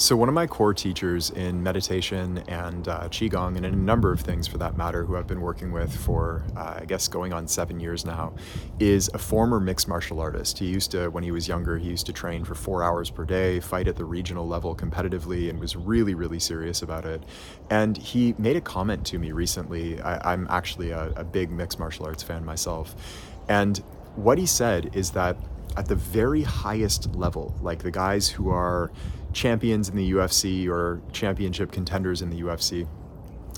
So one of my core teachers in meditation and Qigong, and in a number of things for that matter, who I've been working with for, I guess, going on 7 years now, is a former mixed martial artist. He used to, when he was younger, he used to train for 4 hours per day, fight at the regional level competitively, and was really, really serious about it. And he made a comment to me recently. I'm actually a big mixed martial arts fan myself. And what he said is that at the very highest level, like the guys who are champions in the UFC or championship contenders in the UFC,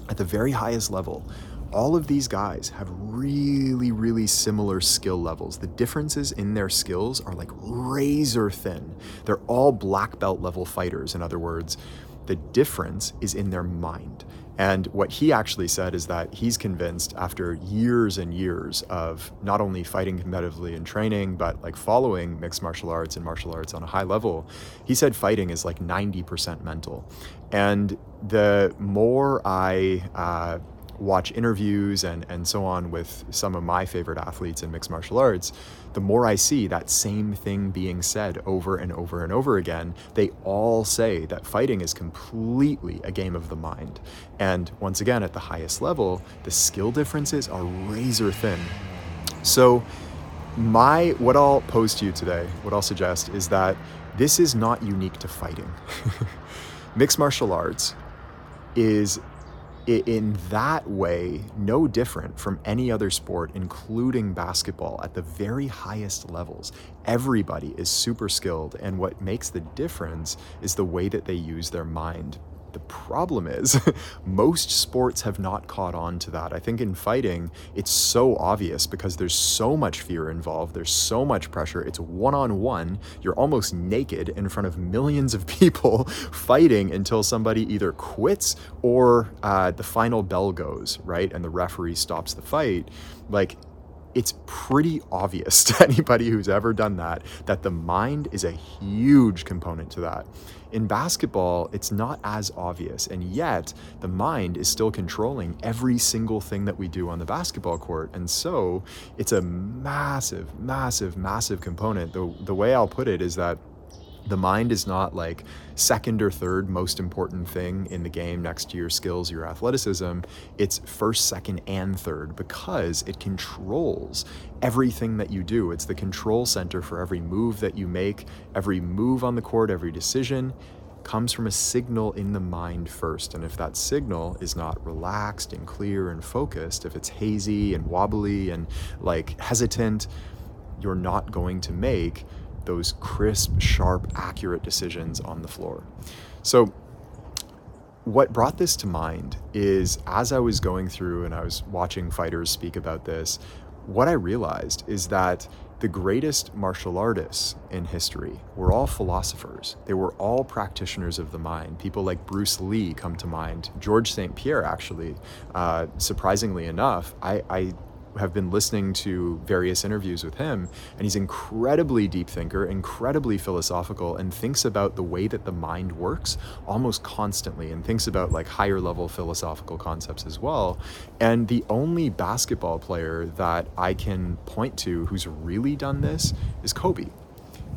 at the very highest level, all of these guys have really, really similar skill levels. The differences in their skills are like razor thin. They're all black belt level fighters. In other words, the difference is in their mind. And what he actually said is that he's convinced, after years and years of not only fighting competitively and training, but like following mixed martial arts and martial arts on a high level, he said fighting is like 90% mental. And the more I watch interviews and so on with some of my favorite athletes in mixed martial arts, the more I see that same thing being said over and over and over again. They all say that fighting is completely a game of the mind. And once again, at the highest level, the skill differences are razor thin. So what I'll pose to you today, what I'll suggest, is that this is not unique to fighting. Mixed martial arts is, in that way, no different from any other sport, including basketball. At the very highest levels, everybody is super skilled, and what makes the difference is the way that they use their mind. The problem is most sports have not caught on to that. I think in fighting, it's so obvious because there's so much fear involved. There's so much pressure. It's one-on-one. You're almost naked in front of millions of people fighting until somebody either quits or the final bell goes, right? And the referee stops the fight. Like, it's pretty obvious to anybody who's ever done that the mind is a huge component to that. In basketball, it's not as obvious, and yet the mind is still controlling every single thing that we do on the basketball court. And so it's a massive, massive, massive component. The way I'll put it is that the mind is not like second or third most important thing in the game next to your skills, your athleticism. It's first, second, and third because it controls everything that you do. It's the control center for every move that you make. Every move on the court, every decision comes from a signal in the mind first. And if that signal is not relaxed and clear and focused, if it's hazy and wobbly and like hesitant, you're not going to make those crisp, sharp, accurate decisions on the floor. So what brought this to mind is, as I was going through and I was watching fighters speak about this, what I realized is that the greatest martial artists in history were all philosophers. They were all practitioners of the mind. People like Bruce Lee come to mind. George St. Pierre, actually, surprisingly enough, I have been listening to various interviews with him, and he's incredibly deep thinker, incredibly philosophical, and thinks about the way that the mind works almost constantly, and thinks about like higher level philosophical concepts as well. And the only basketball player that I can point to who's really done this is Kobe.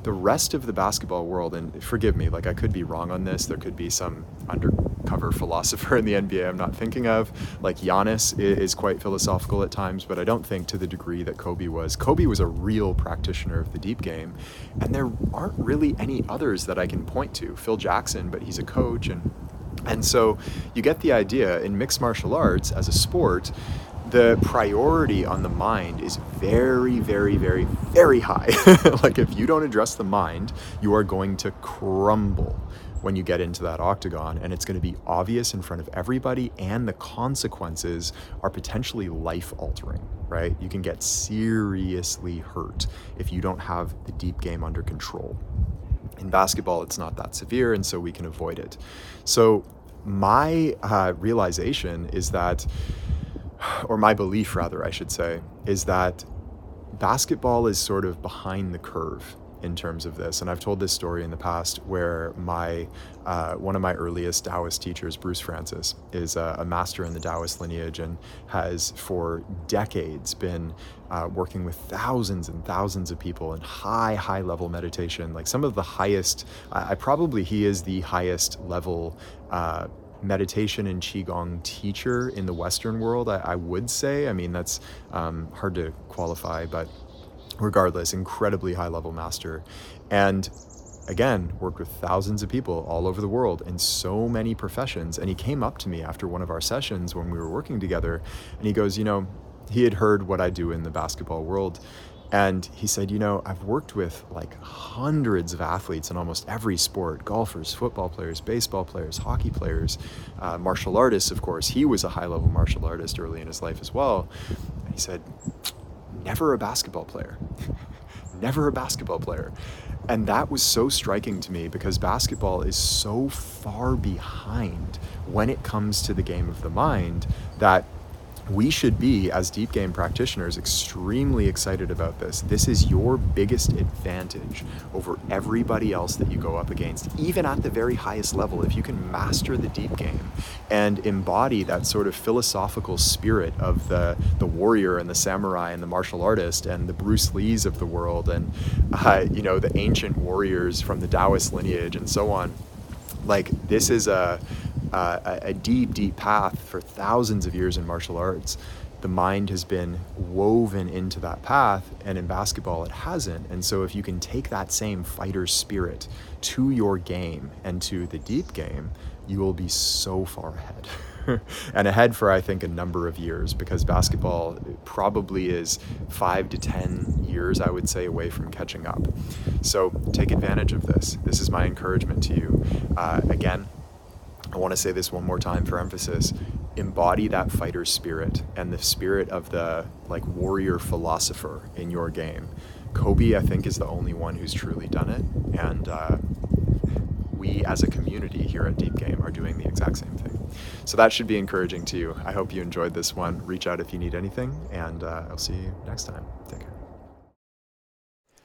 The rest of the basketball world, and forgive me, like I could be wrong on this, there could be some undercover philosopher in the NBA I'm not thinking of, like Giannis is quite philosophical at times, but I don't think to the degree that Kobe was. Kobe was a real practitioner of the deep game, and there aren't really any others that I can point to. Phil Jackson, but he's a coach, and so you get the idea. In mixed martial arts as a sport, the priority on the mind is very, very, very, very high. Like if you don't address the mind, you are going to crumble when you get into that octagon, and it's going to be obvious in front of everybody, and the consequences are potentially life-altering, right? You can get seriously hurt if you don't have the deep game under control. In basketball, it's not that severe, and so we can avoid it. So my realization is that, or my belief rather, I should say, is that basketball is sort of behind the curve in terms of this. And I've told this story in the past where my one of my earliest Taoist teachers, Bruce Francis, is a master in the Taoist lineage and has for decades been working with thousands and thousands of people in high level meditation, like some of the highest, he is the highest level meditation and Qigong teacher in the Western world, I would say. I mean, that's hard to qualify, but regardless, incredibly high level master. And again, worked with thousands of people all over the world in so many professions. And he came up to me after one of our sessions when we were working together, and he goes, you know, he had heard what I do in the basketball world. And he said, you know, I've worked with like hundreds of athletes in almost every sport, golfers, football players, baseball players, hockey players, martial artists, of course. He was a high level martial artist early in his life as well. And he said, never a basketball player, never a basketball player. And that was so striking to me because basketball is so far behind when it comes to the game of the mind that we should be, as deep game practitioners, extremely excited about this. This is your biggest advantage over everybody else that you go up against, even at the very highest level. If you can master the deep game and embody that sort of philosophical spirit of the warrior and the samurai and the martial artist and the Bruce Lees of the world and, you know, the ancient warriors from the Taoist lineage and so on, like this is a deep path for thousands of years in martial arts. The mind has been woven into that path, and in basketball it hasn't. And so if you can take that same fighter spirit to your game and to the deep game, you will be so far ahead. And ahead for, I think, a number of years, because basketball probably is 5 to 10 years, I would say, away from catching up. So take advantage of this. This is my encouragement to you. Again, I want to say this one more time for emphasis. Embody that fighter spirit and the spirit of the like warrior philosopher in your game. Kobe, I think, is the only one who's truly done it. And we as a community here at Deep Game are doing the exact same thing. So that should be encouraging to you. I hope you enjoyed this one. Reach out if you need anything, and I'll see you next time. Take care.